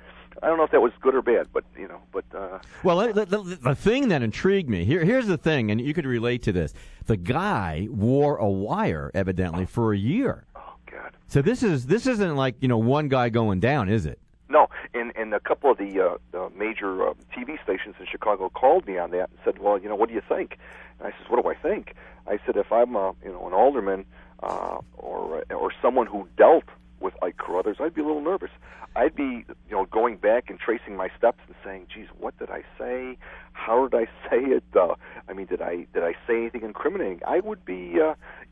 I don't know if that was good or bad, but you know, the thing that intrigued me here's the thing, and you could relate to this. The guy wore a wire evidently for a year. Oh God! So this isn't like one guy going down, is it? No, and a couple of the major TV stations in Chicago called me on that and said, well, what do you think? And I said, what do I think? I said, if I'm an alderman or someone who dealt with Ike Carothers, I'd be a little nervous. I'd be going back and tracing my steps and saying, geez, what did I say? How did I say it? Did I say anything incriminating? I would be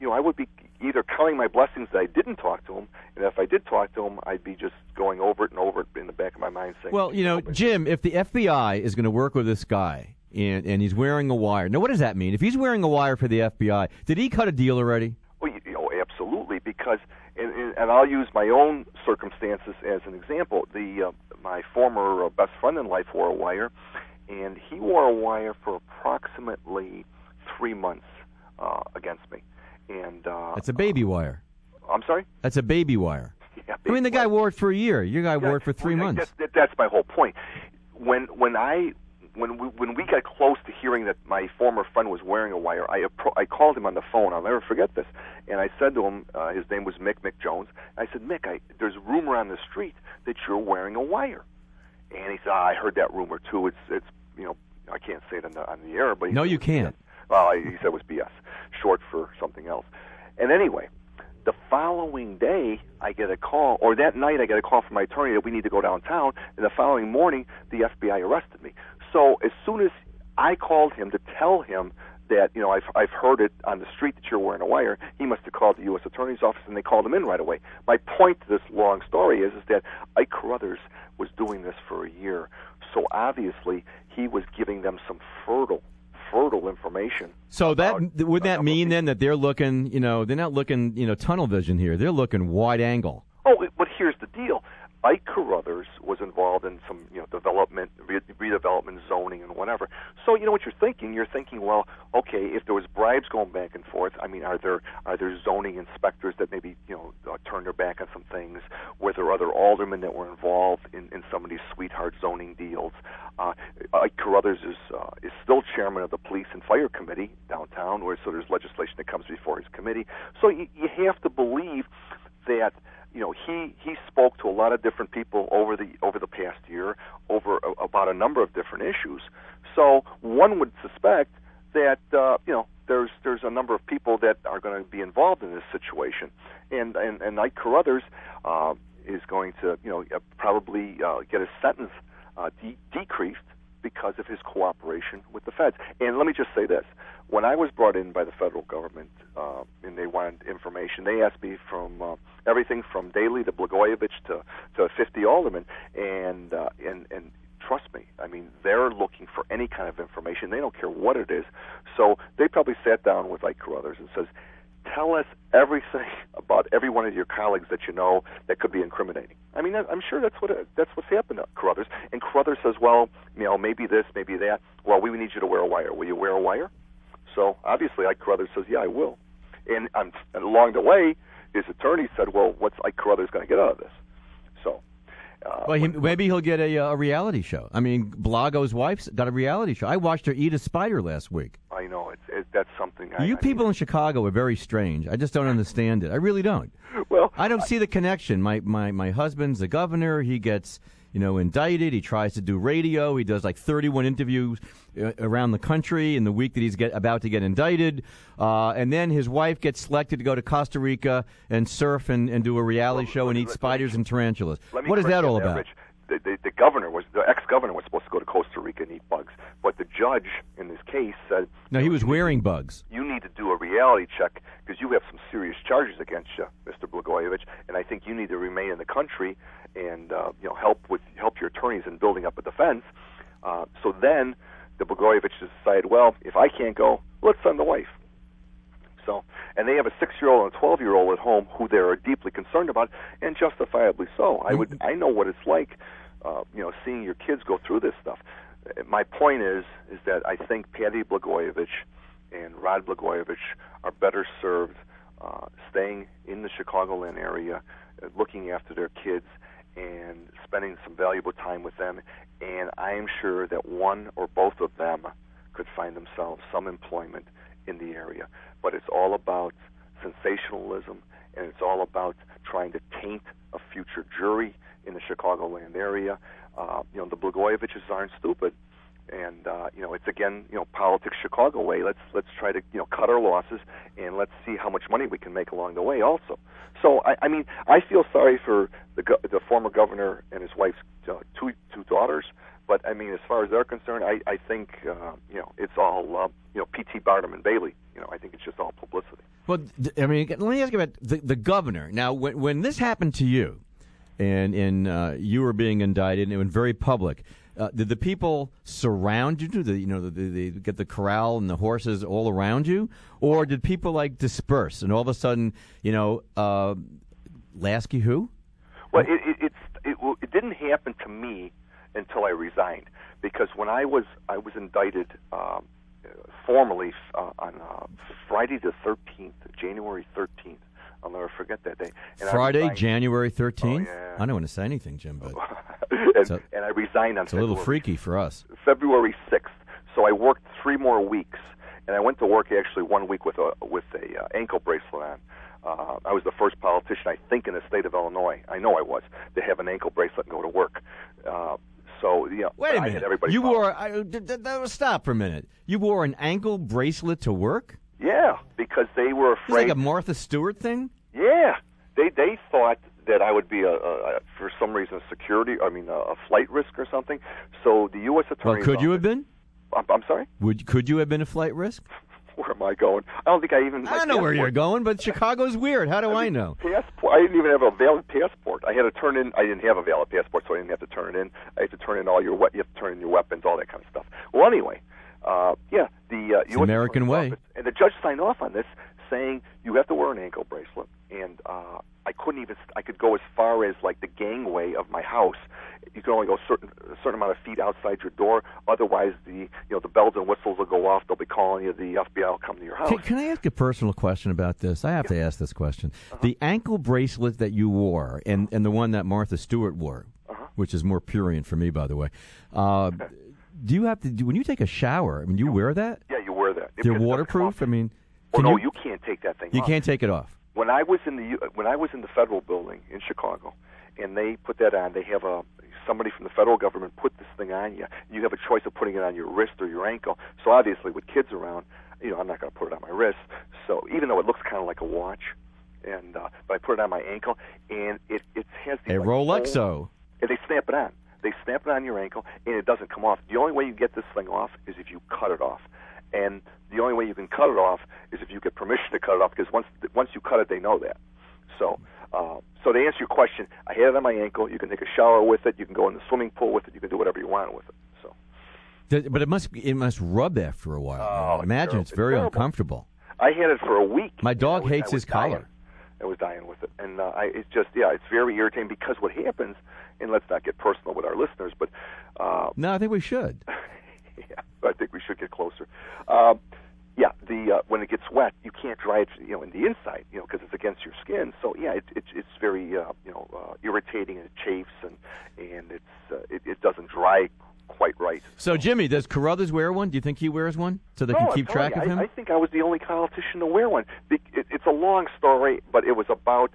either counting my blessings that I didn't talk to him, and if I did talk to him, I'd be just going over it and over it in the back of my mind saying... Well, Jim, if the FBI is going to work with this guy, and he's wearing a wire... Now, what does that mean? If he's wearing a wire for the FBI, did he cut a deal already? Well, absolutely, because... And I'll use my own circumstances as an example. My former best friend in life wore a wire, and he wore a wire for approximately 3 months against me. And that's a baby wire. I'm sorry? That's a baby wire. Yeah, baby wire. The guy wore it for a year. Your guy wore it for three months. That's my whole point. When I when we got close to hearing that my former friend was wearing a wire, I called him on the phone. I'll never forget this. And I said to him, his name was Mick Jones. I said, Mick, there's rumor on the street that you're wearing a wire. And he said, I heard that rumor too. It's you know, I can't say it on the air, but no, you can't. Well, he said it was BS, short for something else. And anyway, the following day, I get a call, or that night I get a call from my attorney that we need to go downtown, and the following morning, the FBI arrested me. So as soon as I called him to tell him that, you know, I've heard it on the street that you're wearing a wire, he must have called the U.S. Attorney's Office, and they called him in right away. My point to this long story is that Ike Carothers was doing this for a year, so obviously he was giving them some fertile information. So that would that mean then that they're looking, you know, they're not looking, you know, tunnel vision here. They're looking wide angle. Oh, but here's the deal. Ike Carothers was involved in some, you know, development, redevelopment, zoning, and whatever. So you know what you're thinking. You're thinking, well, okay, if there was bribes going back and forth, I mean, are there zoning inspectors that maybe, you know, turned their back on some things? Were there other aldermen that were involved in some of these sweetheart zoning deals? Ike Carothers is still chairman of the Police and Fire Committee downtown, where so there's legislation that comes before his committee. So you have to believe that. You know, he spoke to a lot of different people over the past year about a number of different issues. So one would suspect that you know, there's a number of people that are going to be involved in this situation, and Ike Carothers is going to, you know, probably get his sentence decreased because of his cooperation with the feds. And let me just say this. When I was brought in by the federal government and they wanted information, they asked me from everything from Daley to Blagojevich to 50 aldermen, and trust me, I mean, they're looking for any kind of information. They don't care what it is. So they probably sat down with Ike Carothers and says, tell us everything about every one of your colleagues that you know that could be incriminating. I mean, I'm sure that's what's happened to Carothers. And Carothers says, well, you know, maybe this, maybe that. Well, we need you to wear a wire. Will you wear a wire? So obviously, Ike Carothers says, yeah, I will. And along the way, his attorney said, well, what's Ike Carothers going to get out of this? So, well, maybe he'll get a reality show. I mean, Blago's wife's got a reality show. I watched her eat a spider last week. I know. That's something. People in Chicago are very strange. I just don't understand it. I really don't. Well, I don't see the connection. My husband's the governor. He gets, you know, indicted. He tries to do radio. He does like 31 interviews around the country in the week that he's about to get indicted. And then his wife gets selected to go to Costa Rica and surf and do a reality show and eat spiders and tarantulas. What is that all about? Rich. The ex-governor was supposed to go to Costa Rica and eat bugs, but the judge in this case said, "No, he was wearing bugs. You need to do a reality check because you have some serious charges against you, Mr. Blagojevich, and I think you need to remain in the country and you know, help your attorneys in building up a defense." So then the Blagojeviches decided, well, if I can't go, let's send the wife. So, and they have a 6-year-old and a 12-year-old at home who they are deeply concerned about, and justifiably so. I know what it's like. You know, seeing your kids go through this stuff. My point is that I think Patty Blagojevich and Rod Blagojevich are better served staying in the Chicagoland area, looking after their kids, and spending some valuable time with them. And I am sure that one or both of them could find themselves some employment in the area. But it's all about sensationalism, and it's all about trying to taint a future jury in the Chicagoland area. You know, the Blagojeviches aren't stupid, and you know, it's again, you know, politics Chicago way. Let's try to, you know, cut our losses, and let's see how much money we can make along the way also. So I mean, I feel sorry for the former governor and his wife's two daughters, but I mean, as far as they're concerned, I think you know, it's all you know, P.T. Barnum and Bailey. You know, I think it's just all publicity. Well, I mean, let me ask you about the governor. Now, when this happened to you, and you were being indicted, and it was very public. Did the people surround you? Did they get the corral and the horses all around you, or did people like disperse? And all of a sudden, you know, Laski who? Well, it didn't happen to me until I resigned, because when I was indicted formally on Friday the 13th, January 13th I'll never forget that day. And Friday, January 13th? Oh, yeah. I don't want to say anything, Jim, but... and I resigned on February. It's a little freaky for us. February 6th. So I worked 3 more weeks, and I went to work actually 1 week with a ankle bracelet on. I was the first politician, I think, in the state of Illinois, I know I was, to have an ankle bracelet and go to work. Wait a minute. You wore... stop for a minute. You wore an ankle bracelet to work? Yeah, because they were afraid... It's like a Martha Stewart thing? Yeah. They thought that I would be, for some reason, a flight risk or something. So the U.S. Attorney... Well, could you have been? I'm sorry? Could you have been a flight risk? Where am I going? I don't think I even... I don't know where you're going, but Chicago's weird. How do I know? Passport. I didn't even have a valid passport. I had to turn in... I didn't have a valid passport, so I didn't have to turn it in. I had to turn in you have to turn in your weapons, all that kind of stuff. Well, anyway... it's the American way. Office, and the judge signed off on this, saying you have to wear an ankle bracelet. And I could go as far as like the gangway of my house. You can only go a certain amount of feet outside your door. Otherwise, the bells and whistles will go off. They'll be calling you. The FBI will come to your house. Can I ask a personal question about this? I have to ask this question. Uh-huh. The ankle bracelet that you wore and the one that Martha Stewart wore, which is more Purian for me, by the way. Do you have to when you take a shower? I mean, you wear that? Yeah, you wear that. They're waterproof. I mean, you can't take that thing off. You can't take it off. When I was in the federal building in Chicago, and they put that on, they have somebody from the federal government put this thing on you. You have a choice of putting it on your wrist or your ankle. So obviously, with kids around, I'm not going to put it on my wrist. So even though it looks kind of like a watch, and but I put it on my ankle, and it has these Rolexo, and they snap it on. They snap it on your ankle, and it doesn't come off. The only way you get this thing off is if you cut it off. And the only way you can cut it off is if you get permission to cut it off, because once you cut it, they know that. So to answer your question, I had it on my ankle. You can take a shower with it. You can go in the swimming pool with it. You can do whatever you want with it. So, but it must rub after a while. I imagine it's very uncomfortable. I had it for a week. My dog hates his collar. I was dying with it, and it's very irritating because what happens, and let's not get personal with our listeners, but no, I think we should. Yeah, I think we should get closer. When it gets wet, you can't dry it, in the inside, because it's against your skin. So yeah, it's very irritating, and it chafes, and it doesn't dry quite right. So Jimmy, does Carothers wear one? Do you think he wears one so they can keep track of him? I think I was the only politician to wear one. It's a long story, but it was about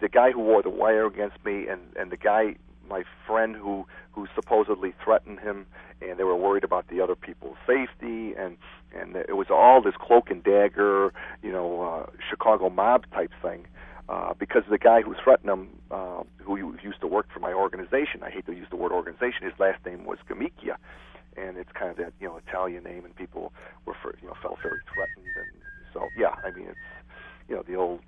the guy who wore the wire against me and the guy, my friend, who supposedly threatened him, and they were worried about the other people's safety, and it was all this cloak and dagger, Chicago mob type thing. Because the guy who threatened him, who used to work for my organization, I hate to use the word organization, his last name was Gamicchia, and it's kind of that Italian name, and people were felt very threatened, and so it's the old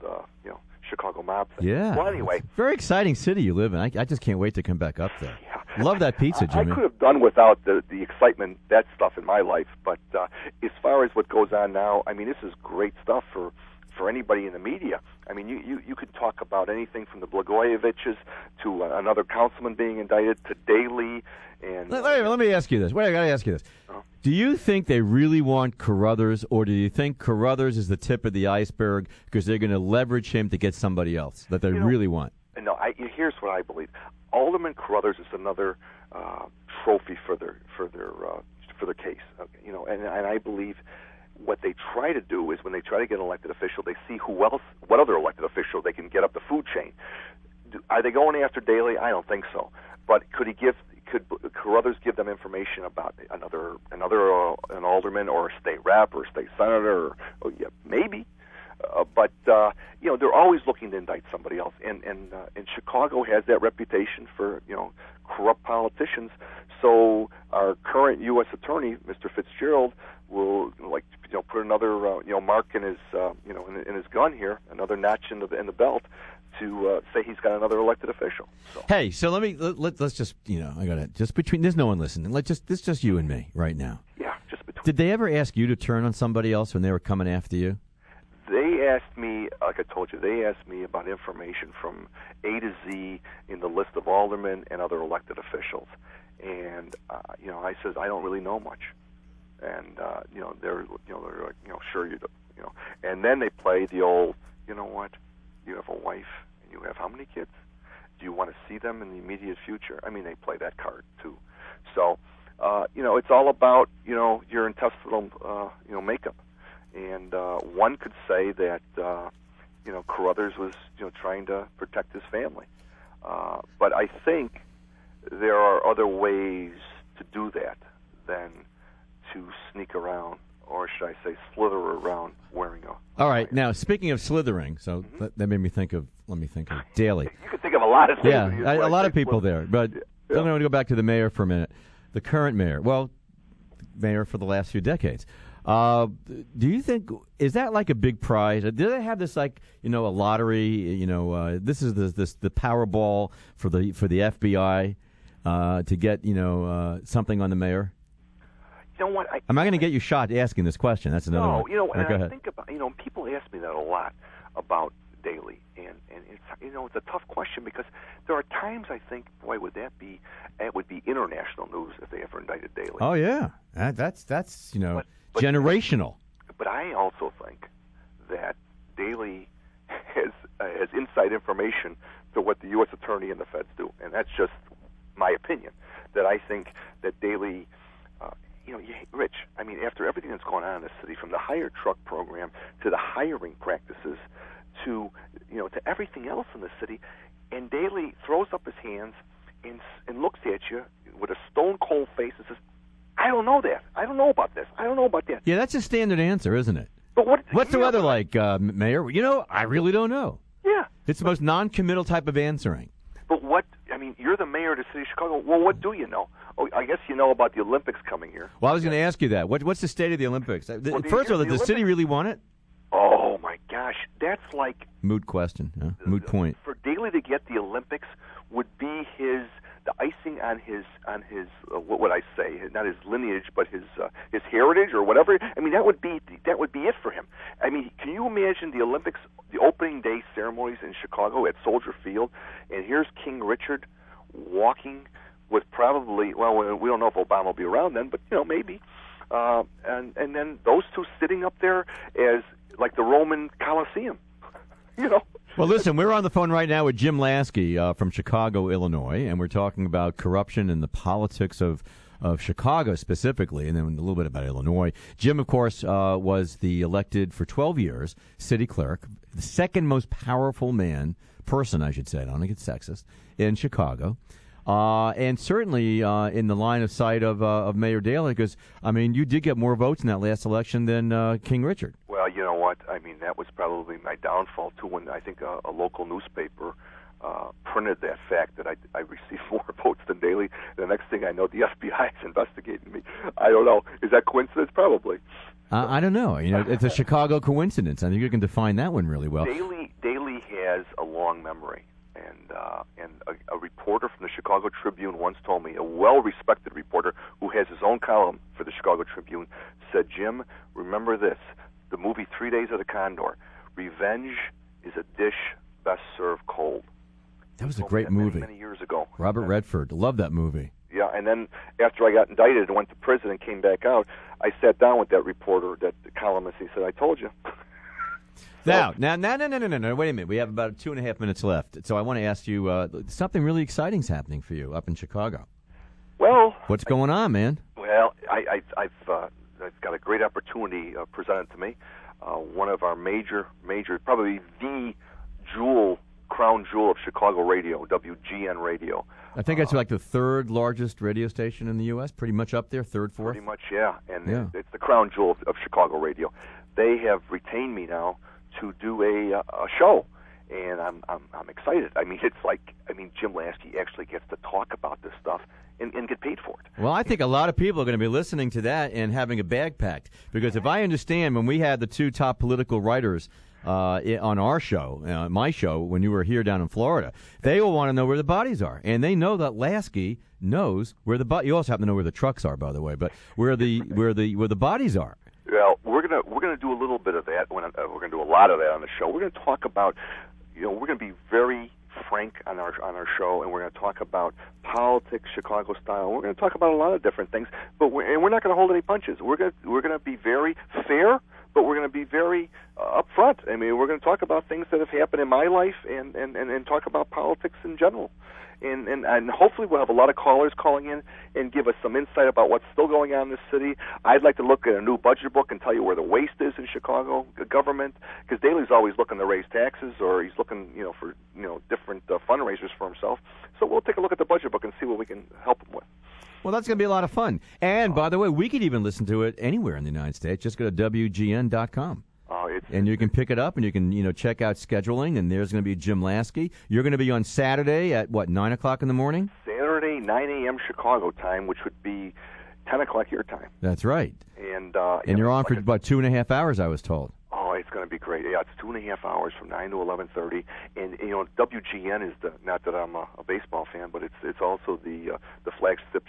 Chicago mob thing. Yeah. Well, anyway, very exciting city you live in. I just can't wait to come back up there. Yeah. Love that pizza, Jimmy. I could have done without the excitement, that stuff in my life, but as far as what goes on now, I mean, this is great stuff for anybody in the media. I mean, you could talk about anything from the Blagojeviches to another councilman being indicted to Daley. And let me ask you this. Wait, I got to ask you this. Do you think they really want Carothers, or do you think Carothers is the tip of the iceberg because they're going to leverage him to get somebody else that they really want? No, here's what I believe. Alderman Carothers is another trophy for their case. And I believe. What they try to do is when they try to get an elected official, they see what other elected official they can get up the food chain. Are they going after Daley? I don't think so. But could Carothers give them information about an alderman or a state rep or a state senator? Maybe. But they're always looking to indict somebody else, and Chicago has that reputation for corrupt politicians. So our current U.S. attorney, Mr. Fitzgerald, will put another mark in his in his gun here, another notch in the belt to say he's got another elected official. So. Hey, so let's just I gotta just between there's no one listening. It's just you and me right now. Yeah, just between. Did they ever ask you to turn on somebody else when they were coming after you? They asked me, like I told you, about information from A to Z in the list of aldermen and other elected officials. And, I said, I don't really know much. And, they're like, sure you do. And then they play the old, you know what, You have a wife, and you have how many kids? Do you want to see them in the immediate future? I mean, they play that card too. So, it's all about, your intestinal, makeup. And one could say that, Carothers was, trying to protect his family. But I think there are other ways to do that than to sneak around, or should I say slither around wearing a... All right, now, speaking of slithering, so that made me think of, Daley. You can think of a lot of things. Yeah, a lot of people slithering there, but I'm going to go back to the mayor for a minute, the current mayor. Well, mayor for the last few decades. Do you think, is that like a big prize? Do they have this a lottery? This is the Powerball for the FBI to get something on the mayor. You know what? I'm not going to get you shot asking this question. That's another one. I think about people ask me that a lot about Daley, and it's it's a tough question because there are times I think, boy, would that be international news if they ever indicted Daley. Oh yeah, that's But generational. But I also think that Daley has inside information to what the U.S. Attorney and the feds do, and that's just my opinion. That I think that Daley, Rich, I mean, after everything that's going on in the city, from the hire truck program to the hiring practices to to everything else in the city, and Daley throws up his hands and looks at you with a stone cold face and says, I don't know that. I don't know about this. I don't know about that. Yeah, that's a standard answer, isn't it? But what's the weather like, Mayor? I really don't know. Yeah. It's the most non-committal type of answering. But you're the mayor of the city of Chicago. Well, what do you know? Oh, I guess you know about the Olympics coming here. Well, I was going to ask you that. What's the state of the Olympics? First of all, does the city really want it? Oh, my gosh. That's like... moot question. Huh? Moot point. For Daley to get the Olympics would be the icing on his what would I say? Not his lineage, but his heritage or whatever. I mean, that would be it for him. I mean, can you imagine the Olympics, the opening day ceremonies in Chicago at Soldier Field, and here's King Richard walking with probably, we don't know if Obama will be around then, but maybe, and then those two sitting up there as like the Roman Colosseum, Well, listen, we're on the phone right now with Jim Laski from Chicago, Illinois, and we're talking about corruption and the politics of Chicago specifically, and then a little bit about Illinois. Jim, of course, was the elected for 12 years city clerk, the second most powerful person, I should say, I don't think it's sexist, in Chicago. And certainly in the line of sight of Mayor Daley, because, you did get more votes in that last election than King Richard. Well, you know what? That was probably my downfall, too, when I think a local newspaper printed that fact that I received more votes than Daley. The next thing I know, the FBI is investigating me. I don't know. Is that coincidence? Probably. I don't know. It's a Chicago coincidence. I think you can define that one really well. Daley has a long memory. And a reporter from the Chicago Tribune once told me, a well-respected reporter who has his own column for the Chicago Tribune, said, Jim, remember this, the movie 3 Days of the Condor, revenge is a dish best served cold. That was a great movie. Many years ago. Robert Redford, loved that movie. Yeah, and then after I got indicted and went to prison and came back out, I sat down with that reporter, that columnist, and he said, I told you. Now, wait a minute. We have about 2.5 minutes left, so I want to ask you, something really exciting's happening for you up in Chicago. Well... what's going on, man? Well, I've got a great opportunity presented to me. One of our major, probably the crown jewel of Chicago radio, WGN radio. I think it's like the third largest radio station in the U.S., pretty much up there, third, fourth? Pretty much, yeah. And yeah. It's the crown jewel of Chicago radio. They have retained me now to do a show, and I'm excited. Jim Laski actually gets to talk about this stuff and get paid for it. Well, I think a lot of people are going to be listening to that and having a bag packed, because if I understand, when we had the two top political writers on our show, my show, when you were here down in Florida, they will want to know where the bodies are, and they know that Laski knows where the bodies. You also happen to know where the trucks are, by the way, but where the bodies are. Well, we're gonna do a little bit of that. We're gonna do a lot of that on the show. We're gonna talk about, we're gonna be very frank on our show, and we're gonna talk about politics, Chicago style. We're gonna talk about a lot of different things, but we're not gonna hold any punches. We're gonna be very fair, but we're going to be very upfront. I mean, we're going to talk about things that have happened in my life and talk about politics in general. And hopefully we'll have a lot of callers calling in and give us some insight about what's still going on in this city. I'd like to look at a new budget book and tell you where the waste is in Chicago government, because Daley's always looking to raise taxes, or he's looking, for different fundraisers for himself. So we'll take a look at the budget book and see what we can help him with. Well, that's going to be a lot of fun. And, by the way, we could even listen to it anywhere in the United States. Just go to WGN.com. And you can pick it up, and you can check out scheduling, and there's going to be Jim Laski. You're going to be on Saturday at, 9 o'clock in the morning? Saturday, 9 a.m. Chicago time, which would be 10 o'clock your time. That's right. And you're on for about 2.5 hours, I was told. Oh, it's going to be great. Yeah, it's 2.5 hours from 9 to 11:30. And, WGN is not that I'm a baseball fan, but it's also the flagship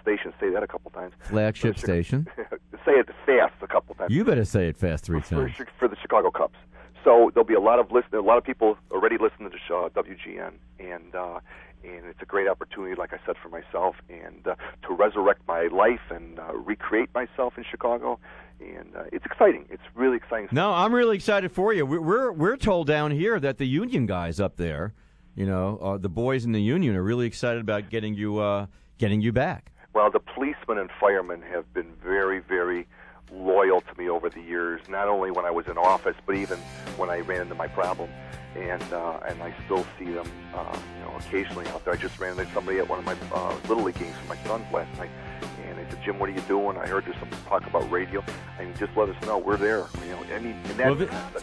station. Say that a couple times. Flagship station. Say it fast a couple times. You better say it fast three times. For the Chicago Cubs. So there'll be a lot of people already listening to WGN, and it's a great opportunity, like I said, for myself and to resurrect my life and recreate myself in Chicago. And it's exciting. It's really exciting. No, I'm really excited for you. We're told down here that the union guys up there, the boys in the union are really excited about getting you back. Well, the policemen and firemen have been very, very loyal to me over the years, not only when I was in office, but even when I ran into my problem. And I still see them occasionally out there. I just ran into somebody at one of my Little League games with my sons last night. And I said, Jim, what are you doing? I heard there's some talk about radio. I mean, just let us know. We're there. They're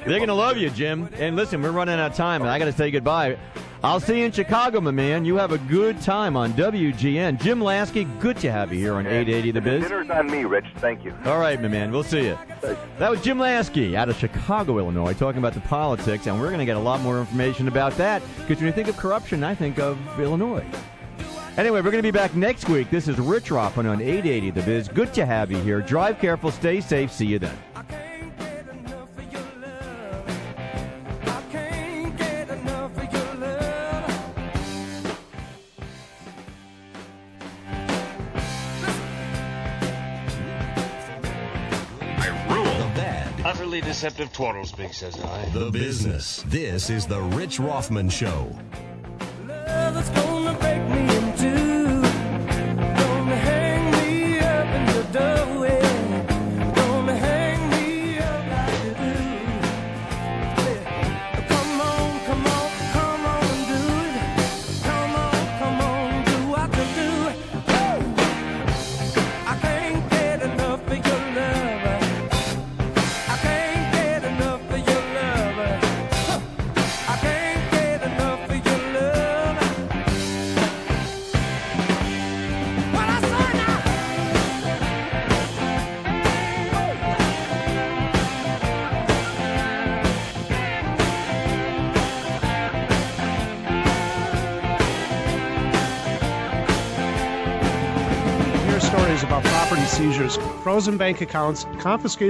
going to love you, Jim. And listen, we're running out of time, and I got to say goodbye. I'll see you in Chicago, my man. You have a good time on WGN. Jim Laski, good to have you here on 880 The Biz. Dinner's on me, Rich. Thank you. All right, my man. We'll see you. That was Jim Laski out of Chicago, Illinois, talking about the politics, and we're going to get a lot more information about that, because when you think of corruption, I think of Illinois. Anyway, we're going to be back next week. This is Rich Roffman on 880 The Biz. Good to have you here. Drive careful. Stay safe. See you then. Deceptive twaddles, big says I. The business. This is the Rich Roffman Show. Love that's gonna break me in two. Gonna hang me up in the doorway. Gonna hang me up like you do. Come on, come on, come on, dude. Come on, do what you do. Oh, I can't get enough of your love. Seizures, frozen bank accounts, confiscation.